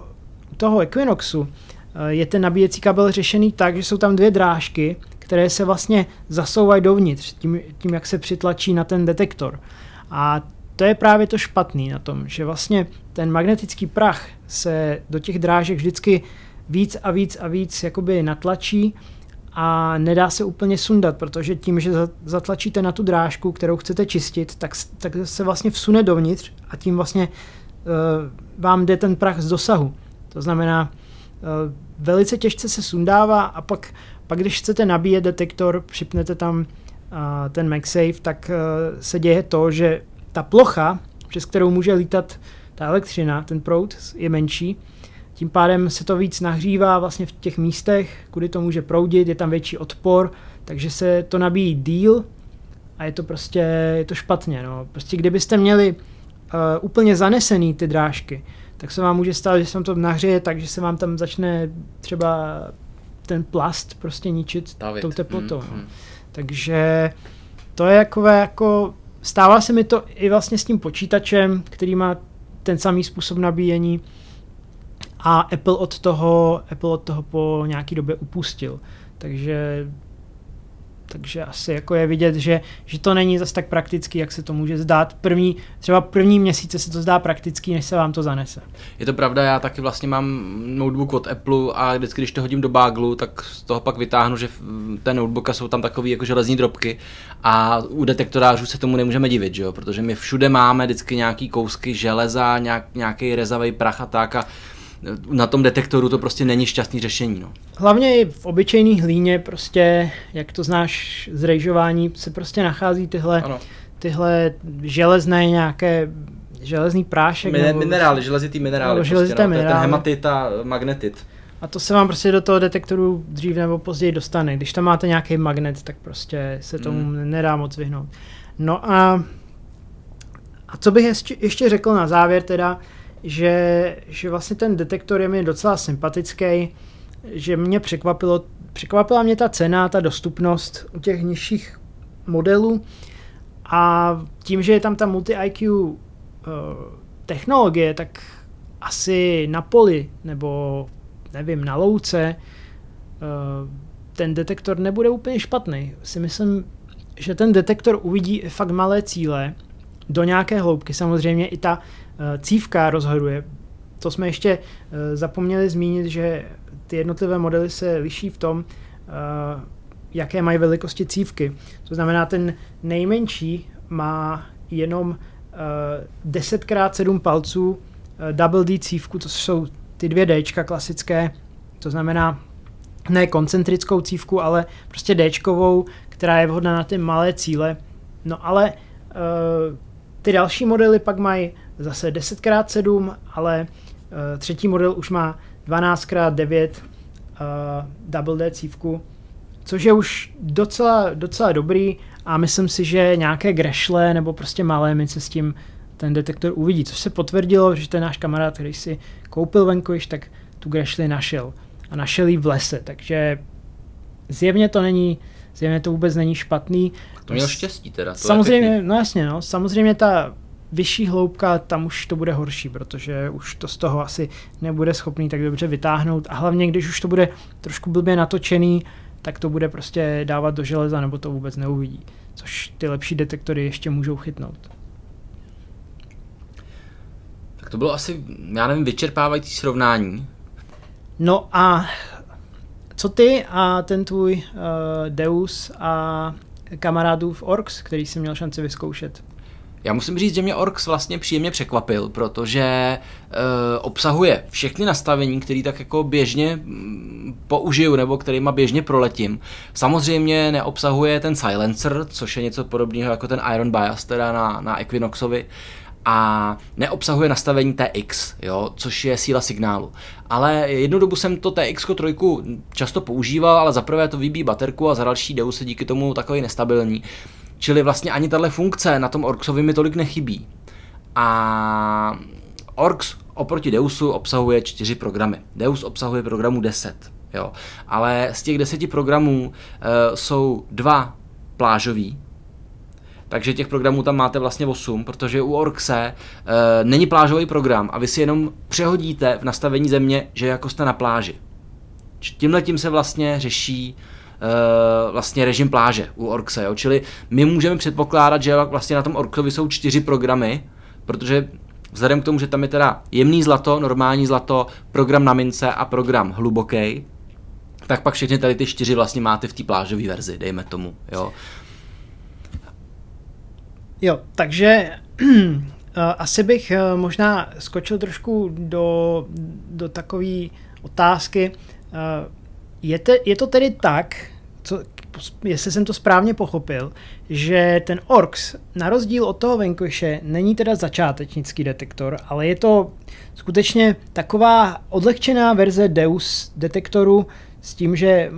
u toho Equinoxu je ten nabíjecí kabel řešený tak, že jsou tam dvě drážky, které se vlastně zasouvají dovnitř, tím, tím jak se přitlačí na ten detektor. A to je právě to špatný na tom, že vlastně ten magnetický prach se do těch drážek vždycky víc a víc a víc jakoby natlačí a nedá se úplně sundat, protože tím, že zatlačíte na tu drážku, kterou chcete čistit, tak, tak se vlastně vsune dovnitř a tím vlastně uh, vám jde ten prach z dosahu. To znamená, uh, velice těžce se sundává a pak, pak když chcete nabíjet detektor, připnete tam uh, ten MagSafe, tak uh, se děje to, že ta plocha, přes kterou může lítat ta elektřina, ten proud, je menší. Tím pádem se to víc nahřívá vlastně v těch místech, kudy to může proudit, je tam větší odpor, takže se to nabíjí díl a je to prostě je to špatně. No. Prostě kdybyste měli uh, úplně zanesený ty drážky, tak se vám může stát, že se vám to nahřeje tak, že se vám tam začne třeba ten plast prostě ničit David. tou teplotou. Mm, no. mm. Takže to je takové jako... Stává se mi to i vlastně s tím počítačem, který má ten samý způsob nabíjení a Apple od toho, Apple od toho po nějaký době upustil. Takže, takže asi jako je vidět, že, že to není zas tak praktický, jak se to může zdát. První, třeba první měsíce se to zdá praktický, než se vám to zanese. Je to pravda, já taky vlastně mám notebook od Apple a vždycky, když to hodím do baglu, tak z toho pak vytáhnu, že v té notebooka jsou tam takový jako železní drobky a u detektorářů se tomu nemůžeme divit, že jo? Protože my všude máme vždycky nějaký kousky železa, nějak, nějaký rezavý prach a tak a na tom detektoru to prostě není šťastný řešení. No. Hlavně v obyčejný hlíně prostě, jak to znáš z rejžování, se prostě nachází tyhle, tyhle železné nějaké, železný prášek. Min, nebo, minerály, železitý minerály. Prostě, železité no, minerály. Ten hematit a magnetit. A to se vám prostě do toho detektoru dřív nebo později dostane. Když tam máte nějaký magnet, tak prostě se tomu hmm. nedá moc vyhnout. No a, a co bych ještě, ještě řekl na závěr teda, Že, že vlastně ten detektor je mi docela sympatický, že mě překvapilo, překvapila mě ta cena, ta dostupnost u těch nižších modelů a tím, že je tam ta Multi-I Q uh, technologie, tak asi na poli nebo nevím, na louce uh, ten detektor nebude úplně špatný. Si myslím, že ten detektor uvidí fakt malé cíle do nějaké hloubky. Samozřejmě i ta cívka rozhoduje. To jsme ještě zapomněli zmínit, že ty jednotlivé modely se liší v tom, jaké mají velikosti cívky. To znamená, ten nejmenší má jenom deset krát sedm palců Double D cívku, to jsou ty dvě Dčka klasické, to znamená ne koncentrickou cívku, ale prostě Dčkovou, která je vhodná na ty malé cíle. No ale ty další modely pak mají zase deset krát sedm, ale uh, třetí model už má dvanáct krát devět uh, Double D cívku, což je už docela, docela dobrý a myslím si, že nějaké grešle nebo prostě malé mince s tím ten detektor uvidí, což se potvrdilo, že ten náš kamarád, který si koupil Vanquish, tak tu grešli našel a našel jí v lese, takže zjevně to není zjevně to vůbec není špatný. To měl štěstí teda. To samozřejmě, no jasně, no, samozřejmě ta vyšší hloubka, tam už to bude horší, protože už to z toho asi nebude schopný tak dobře vytáhnout a hlavně, když už to bude trošku blbě natočený, tak to bude prostě dávat do železa, nebo to vůbec neuvidí, což ty lepší detektory ještě můžou chytnout. Tak to bylo asi, já nevím, vyčerpávající srovnání. No a co ty a ten tvůj uh, Deus a kamarádův Orx, který jsi měl šanci vyzkoušet? Já musím říct, že mě Orx vlastně příjemně překvapil, protože e, obsahuje všechny nastavení, které tak jako běžně použiju nebo kterýma běžně proletím. Samozřejmě neobsahuje ten silencer, což je něco podobného jako ten Iron Bias teda na, na Equinoxovi a neobsahuje nastavení T X, jo, což je síla signálu. Ale jednu dobu jsem to T X tři často používal, ale zaprvé to vybíjí baterku a za další Deus se díky tomu takový nestabilní. Čili vlastně ani tahle funkce na tom Orxovi mi tolik nechybí. A Orx oproti Deusu obsahuje čtyři programy. Deus obsahuje programů deset, jo. Ale z těch deseti programů e, jsou dva plážový, takže těch programů tam máte vlastně osm, protože u Orxe e, není plážový program a vy si jenom přehodíte v nastavení země, že jako jste na pláži. Tímhletím se vlastně řeší uh, vlastně režim pláže u Orxe, jo? Čili my můžeme předpokládat, že vlastně na tom Orxovi jsou čtyři programy, protože vzhledem k tomu, že tam je teda jemný zlato, normální zlato, program na mince a program hluboký, tak pak všechny tady ty čtyři vlastně máte v té plážové verzi, dejme tomu, jo. Jo, takže asi bych možná skočil trošku do, do takové otázky. Je, te, je to tedy tak, co, jestli jsem to správně pochopil, že ten Orx, na rozdíl od toho Vanquishe, není teda začátečnický detektor, ale je to skutečně taková odlehčená verze Deus detektoru s tím, že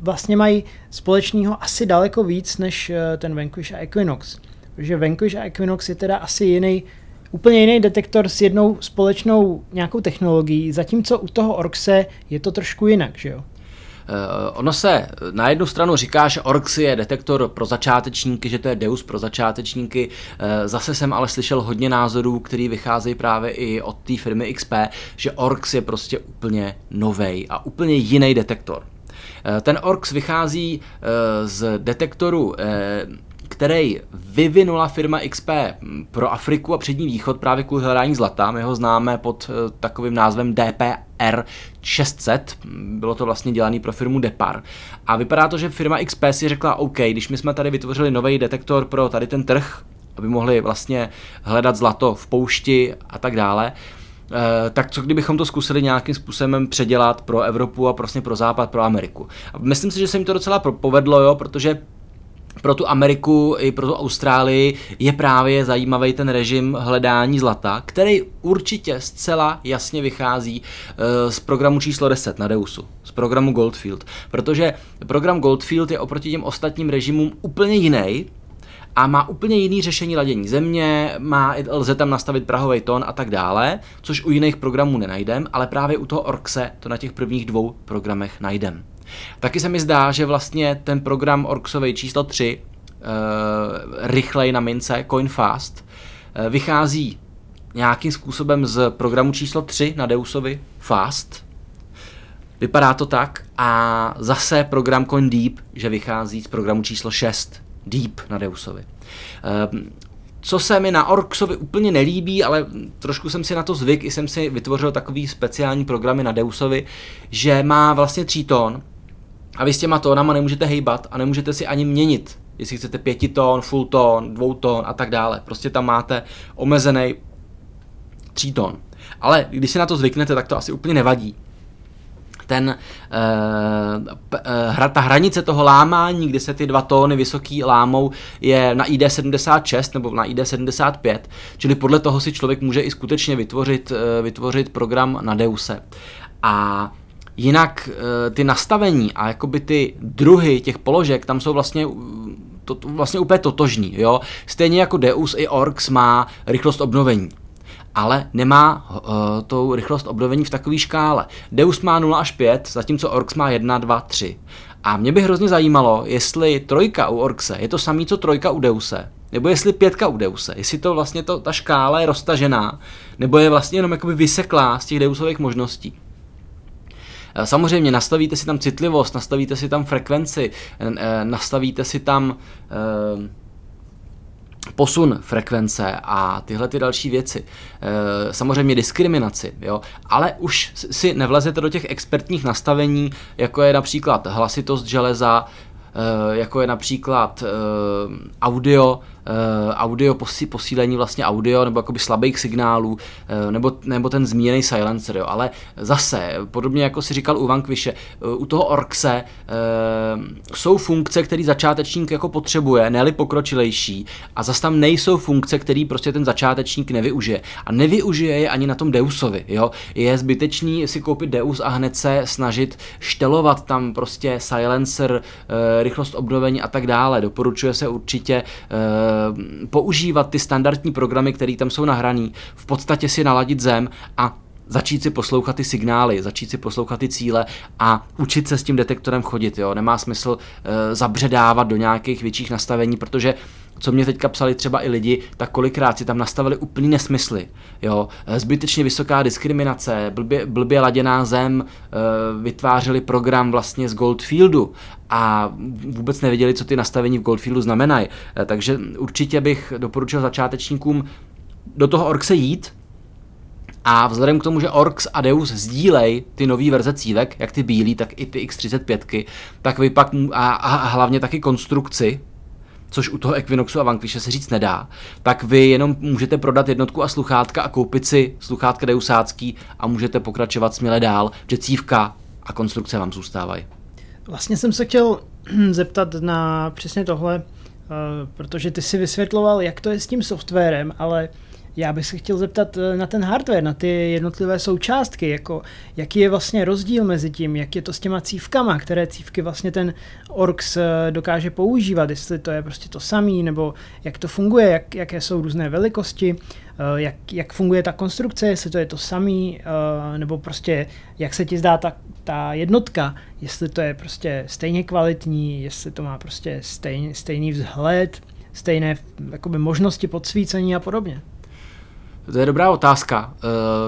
vlastně mají společného asi daleko víc než ten Vanquish a Equinox. Protože Vanquish a Equinox je teda asi jiný, úplně jiný detektor s jednou společnou nějakou technologií, zatímco u toho Orxe je to trošku jinak, že jo? Uh, ono se na jednu stranu říká, že Orx je detektor pro začátečníky, že to je Deus pro začátečníky. Uh, zase jsem ale slyšel hodně názorů, který vycházejí právě i od té firmy X P, že Orx je prostě úplně novej a úplně jiný detektor. Uh, ten Orx vychází uh, z detektoru uh, který vyvinula firma X P pro Afriku a Přední východ právě kvůli hledání zlata. My ho známe pod takovým názvem D P R šest set. Bylo to vlastně dělané pro firmu Depar. A vypadá to, že firma X P si řekla, OK, když my jsme tady vytvořili nový detektor pro tady ten trh, aby mohli vlastně hledat zlato v poušti a tak dále, tak co kdybychom to zkusili nějakým způsobem předělat pro Evropu a prostě pro Západ, pro Ameriku. A myslím si, že se jim to docela povedlo, jo, protože pro tu Ameriku i pro tu Austrálii je právě zajímavý ten režim hledání zlata, který určitě zcela jasně vychází z programu číslo deset na Deusu, z programu Goldfield, protože program Goldfield je oproti těm ostatním režimům úplně jiný a má úplně jiný řešení ladění země, má, lze tam nastavit prahový tón a tak dále, což u jiných programů nenajdem, ale právě u toho Orxe to na těch prvních dvou programech najdem. Taky se mi zdá, že vlastně ten program Orxovej číslo tři, e, rychlej na mince, CoinFast, e, vychází nějakým způsobem z programu číslo tři na Deusovi, Fast. Vypadá to tak. A zase program CoinDeep, že vychází z programu číslo šest, Deep na Deusovi. E, Co se mi na Orxovi úplně nelíbí, ale trošku jsem si na to zvyk, i jsem si vytvořil takový speciální programy na Deusovi, že má vlastně tři tón a vy s těma tónama nemůžete hejbat a nemůžete si ani měnit, jestli chcete pěti tón, full tón, dvou tón a tak dále. Prostě tam máte omezený tři tón. Ale když si na to zvyknete, tak to asi úplně nevadí. Ten, eh, p, eh, hra, ta hranice toho lámání, kdy se ty dva tóny vysoký lámou, je na I D sedmdesát šest nebo na I D sedmdesát pět, čili podle toho si člověk může i skutečně vytvořit, eh, vytvořit program na Deuse. A jinak eh, ty nastavení a jakoby ty druhy těch položek, tam jsou vlastně... To, to, vlastně úplně totožní, jo? Stejně jako Deus i Orx má rychlost obnovení. Ale nemá uh, tou rychlost obnovení v takové škále. Deus má nula až pět, zatímco Orx má jedna, dva, tři. A mě by hrozně zajímalo, jestli trojka u Orxe je to samý, co trojka u Deuse, nebo jestli pětka u Deuse, jestli to vlastně to, ta škála je roztažená, nebo je vlastně jenom jakoby vyseklá z těch Deusových možností. Samozřejmě nastavíte si tam citlivost, nastavíte si tam frekvenci, nastavíte si tam... Uh, posun frekvence a tyhle ty další věci. E, samozřejmě diskriminaci, jo? Ale už si nevlezete do těch expertních nastavení, jako je například hlasitost železa, e, jako je například e, audio, e, audio posí, posílení vlastně audio, nebo jakoby slabých signálů, e, nebo, nebo ten zmíněný silencer, jo? Ale zase, podobně jako si říkal u Vanquishe, u toho Orxe e, jsou funkce, které začátečník jako potřebuje, ne-li pokročilejší, a zase tam nejsou funkce, které prostě ten začátečník nevyužije. A nevyužije je ani na tom Deusovi, jo? Je zbytečný si koupit Deus a hned se snažit štelovat tam prostě silencer, e, rychlost obnovení a tak dále. Doporučuje se určitě e, používat ty standardní programy, které tam jsou nahraný, v podstatě si naladit zem a začít si poslouchat ty signály, začít si poslouchat ty cíle a učit se s tím detektorem chodit. Jo? Nemá smysl e, zabředávat do nějakých větších nastavení, protože co mě teďka psali třeba i lidi, tak kolikrát si tam nastavili úplný nesmysly. Jo? Zbytečně vysoká diskriminace, blbě, blbě laděná zem, e, vytvářeli program vlastně z Goldfieldu a vůbec nevěděli, co ty nastavení v Goldfieldu znamenají. E, takže určitě bych doporučil začátečníkům do toho Orxe jít. A vzhledem k tomu, že Orx a Deus sdílej ty nový verze cívek, jak ty bílý, tak i ty iks třicet pět, tak vy pak a, a hlavně taky konstrukci, což u toho Equinoxu a Vanquishe se říct nedá, tak vy jenom můžete prodat jednotku a sluchátka a koupit si sluchátka deusácký a můžete pokračovat směle dál, že cívka a konstrukce vám zůstávají. Vlastně jsem se chtěl zeptat na přesně tohle, protože ty si vysvětloval, jak to je s tím softwarem, ale já bych se chtěl zeptat na ten hardware, na ty jednotlivé součástky, jako jaký je vlastně rozdíl mezi tím, jak je to s těma cívkama, které cívky vlastně ten Orx dokáže používat, jestli to je prostě to samý, nebo jak to funguje, jak, jaké jsou různé velikosti, jak, jak funguje ta konstrukce, jestli to je to samý, nebo prostě jak se ti zdá ta, ta jednotka, jestli to je prostě stejně kvalitní, jestli to má prostě stejný, stejný vzhled, stejné jakoby možnosti podsvícení a podobně. To je dobrá otázka.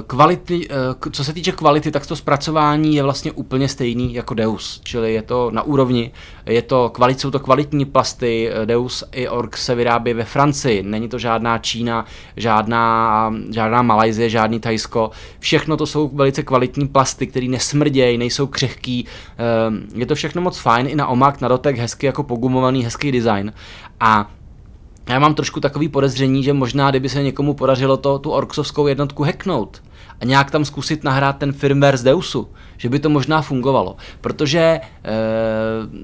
Kvality, co se týče kvality, tak to zpracování je vlastně úplně stejný jako Deus, čili je to na úrovni, je to kvalit, jsou to kvalitní plasty, Deus i Orx se vyrábí ve Francii, není to žádná Čína, žádná, žádná Malajzie, žádný Thajsko, všechno to jsou velice kvalitní plasty, které nesmrdějí, nejsou křehký, je to všechno moc fajn, i na omak, na dotek, hezky jako pogumovaný, hezký design a já mám trošku takový podezření, že možná, kdyby se někomu podařilo to, tu orksovskou jednotku hacknout a nějak tam zkusit nahrát ten firmware z Deusu, že by to možná fungovalo, protože e,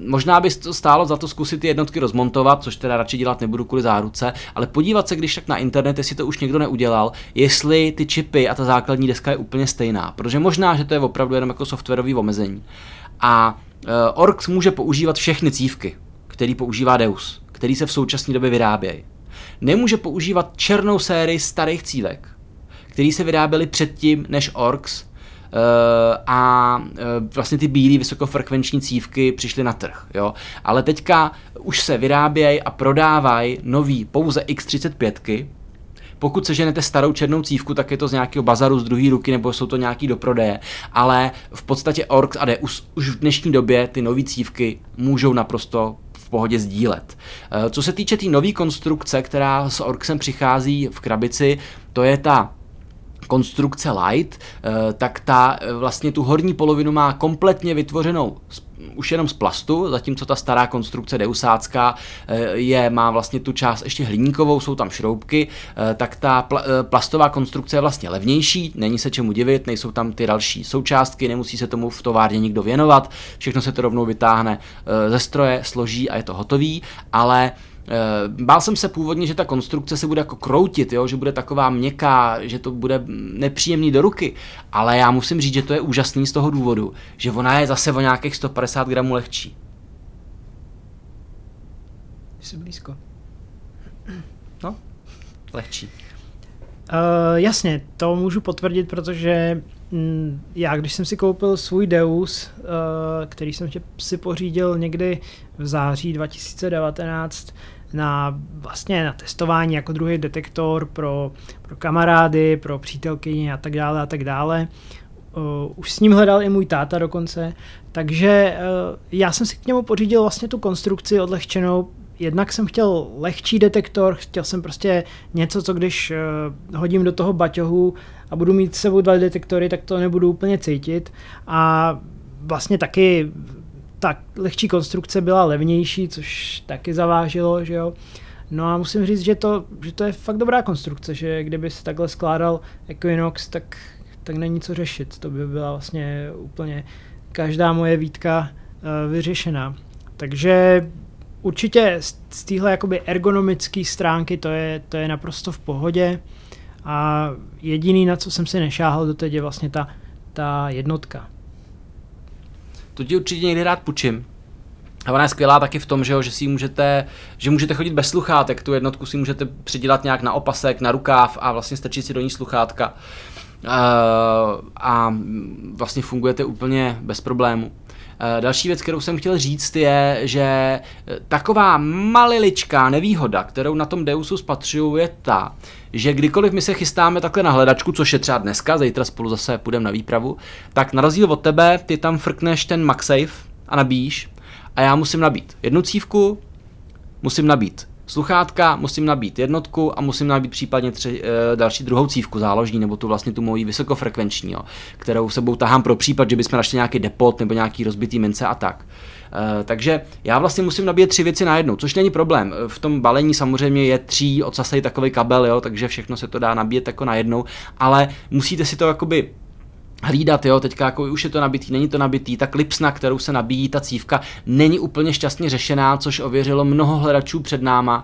možná by to stálo za to zkusit ty jednotky rozmontovat, což teda radši dělat nebudu kvůli záruce, ale podívat se když tak na internet, jestli to už někdo neudělal, jestli ty čipy a ta základní deska je úplně stejná, protože možná, že to je opravdu jenom jako softwarový omezení. A e, Orx může používat všechny cívky, který používá Deus, který se v současné době vyrábějí. Nemůže používat černou sérii starých cívek, které se vyráběly předtím než Orx a vlastně ty bílé vysokofrekvenční cívky přišly na trh. Jo? Ale teďka už se vyrábějí a prodávají nový pouze iks třicet pět. Pokud seženete starou černou cívku, tak je to z nějakého bazaru z druhé ruky, nebo jsou to nějaký doprodeje, ale v podstatě Orx a Deus už v dnešní době ty nový cívky můžou naprosto v pohodě sdílet. Co se týče té tý nové konstrukce, která s Orxem přichází v krabici, to je ta konstrukce Light, tak ta vlastně tu horní polovinu má kompletně vytvořenou už jenom z plastu, zatímco ta stará konstrukce deusácká je, má vlastně tu část ještě hliníkovou, jsou tam šroubky, tak ta plastová konstrukce je vlastně levnější, není se čemu divit, nejsou tam ty další součástky, nemusí se tomu v továrně nikdo věnovat, všechno se to rovnou vytáhne ze stroje, složí a je to hotový, ale bál jsem se původně, že ta konstrukce se bude jako kroutit, jo? Že bude taková měkká, že to bude nepříjemný do ruky, ale já musím říct, že to je úžasný z toho důvodu, že ona je zase o nějakých sto padesát gramů lehčí. Jsi blízko. No, lehčí. Uh, jasně, to můžu potvrdit, protože mm, já, když jsem si koupil svůj Deus, uh, který jsem si pořídil někdy v září dva tisíce devatenáct, na vlastně na testování jako druhý detektor pro, pro kamarády, pro přítelkyně a tak dále a tak dále. Uh, už s ním hledal i můj táta dokonce, takže uh, já jsem si k němu pořídil vlastně tu konstrukci odlehčenou. Jednak jsem chtěl lehčí detektor, chtěl jsem prostě něco, co když uh, hodím do toho baťohu a budu mít s sebou dva detektory, tak to nebudu úplně cítit. A vlastně taky ta lehčí konstrukce byla levnější, což taky zavážilo, že jo. No a musím říct, že to, že to je fakt dobrá konstrukce, že kdyby se takhle skládal Equinox, tak, tak není co řešit. To by byla vlastně úplně každá moje výtka uh, vyřešená. Takže určitě z téhle jakoby ergonomické stránky to je, to je naprosto v pohodě a jediný, na co jsem si nešáhal doteď, je vlastně ta, ta jednotka. To ti určitě někdy rád půjčím. A ona je skvělá taky v tom, že, jo, že, si můžete, že můžete chodit bez sluchátek, tu jednotku si můžete přidělat nějak na opasek, na rukáv a vlastně stačí si do ní sluchátka a vlastně fungujete úplně bez problému. Další věc, kterou jsem chtěl říct, je, že taková maliličká nevýhoda, kterou na tom Deusu spatřuju, je ta, že kdykoliv my se chystáme takhle na hledačku, což je třeba dneska, zítra spolu zase půjdeme na výpravu, tak na rozdíl od tebe, ty tam frkneš ten MagSafe a nabíjíš a já musím nabít jednu cívku, musím nabít sluchátka, musím nabít jednotku a musím nabít případně tři, e, další druhou cívku záložní, nebo tu vlastně tu moji vysokofrekvenční, jo, kterou sebou tahám pro případ, že bychom našli nějaký depot nebo nějaký rozbitý mince a tak. E, takže já vlastně musím nabíjet tři věci najednou, což není problém. V tom balení samozřejmě je tří ocasej takový kabel, jo, takže všechno se to dá nabíjet jako najednou, ale musíte si to jakoby hlídat, jo, teďka jako už je to nabitý, není to nabitý, ta klipsna, kterou se nabíjí ta cívka, není úplně šťastně řešená, což ověřilo mnoho hledačů před náma.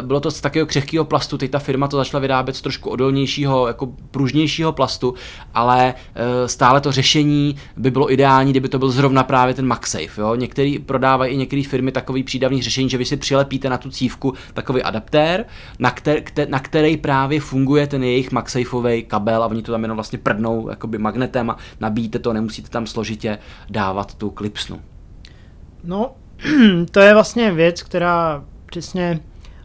E, bylo to z takového křehkého plastu, teď ta firma to začala vyrábět z trošku odolnějšího, jako pružnějšího plastu, ale e, stále to řešení by bylo ideální, kdyby to byl zrovna právě ten MagSafe, jo. Některý prodávají i některé firmy takový přídavný řešení, že vy si přilepíte na tu cívku takový adaptér, na, kter, kter, na který právě funguje ten jejich MagSafeový kabel a oni to tam jenom vlastně prdnou, jakoby magnetem a nabíjíte to, nemusíte tam složitě dávat tu klipsnu. No, to je vlastně věc, která přesně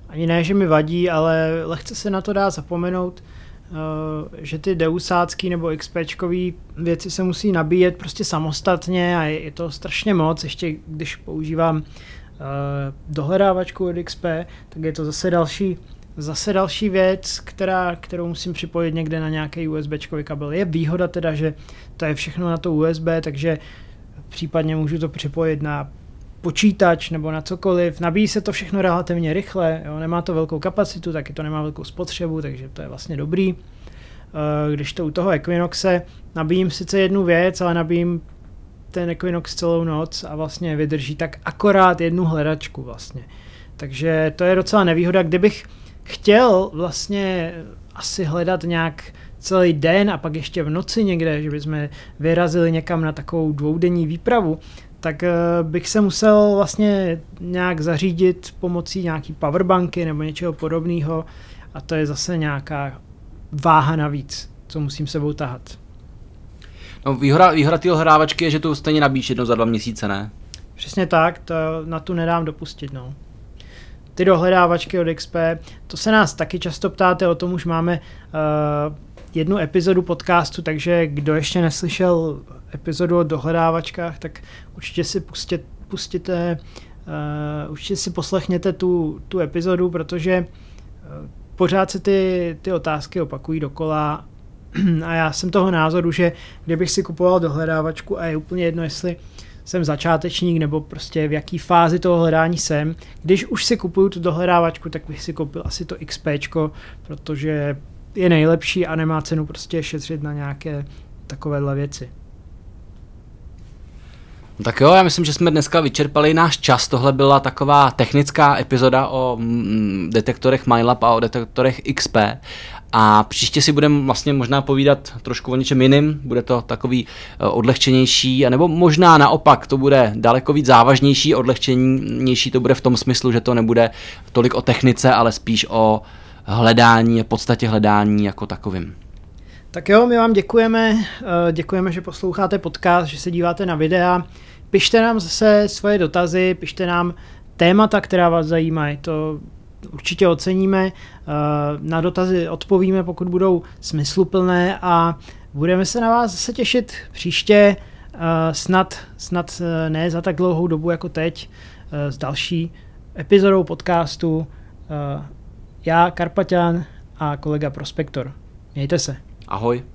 ani ne, že mi vadí, ale lehce se na to dá zapomenout, že ty deusácký nebo XPčkový věci se musí nabíjet prostě samostatně a je to strašně moc, ještě když používám dohledávačku od X P, tak je to zase další Zase další věc, která, kterou musím připojit někde na nějaký USBčkový kabel. Je výhoda teda, že to je všechno na to U S B, takže případně můžu to připojit na počítač nebo na cokoliv. Nabíjí se to všechno relativně rychle, jo? Nemá to velkou kapacitu, taky to nemá velkou spotřebu, takže to je vlastně dobrý. Když to u toho Equinoxe nabíjím sice jednu věc, ale nabíjím ten Equinox celou noc a vlastně vydrží tak akorát jednu hledačku vlastně. Takže to je docela nevýhoda, kdybych chtěl vlastně asi hledat nějak celý den a pak ještě v noci někde, že bychom vyrazili někam na takovou dvoudenní výpravu, tak bych se musel vlastně nějak zařídit pomocí nějaký powerbanky nebo něčeho podobného a to je zase nějaká váha navíc, co musím sebou tahat. No, výhoda, výhoda té hrávačky je, že to stejně nabíjíš jednou za dva měsíce, ne? Přesně tak, to na tu nedám dopustit, no. Ty dohledávačky od X P, to se nás taky často ptáte, o tom už máme uh, jednu epizodu podcastu, takže kdo ještě neslyšel epizodu o dohledávačkách, tak určitě si pustit, pustíte, uh, určitě si poslechněte tu, tu epizodu, protože uh, pořád se ty, ty otázky opakují dokola a já jsem toho názoru, že kdybych si kupoval dohledávačku a je úplně jedno, jestli jsem začátečník, nebo prostě v jaký fázi toho hledání jsem. Když už si kupuju tu dohledávačku, tak bych si koupil asi to XPčko, protože je nejlepší a nemá cenu prostě šetřit na nějaké takovéhle věci. Tak jo, já myslím, že jsme dneska vyčerpali náš čas. Tohle byla taková technická epizoda o mm, detektorech Minelab a o detektorech X P. A příště si budeme vlastně možná povídat trošku o něčem jiným, bude to takový odlehčenější, nebo možná naopak to bude daleko víc závažnější, odlehčenější to bude v tom smyslu, že to nebude tolik o technice, ale spíš o hledání, v podstatě hledání jako takovým. Tak jo, my vám děkujeme, děkujeme, že posloucháte podcast, že se díváte na videa, pište nám zase svoje dotazy, pište nám témata, která vás zajímají, to určitě oceníme, na dotazy odpovíme, pokud budou smysluplné a budeme se na vás zase těšit příště, snad, snad ne za tak dlouhou dobu jako teď, s další epizodou podcastu. Já, Karpaťan a kolega Prospektor. Mějte se. Ahoj.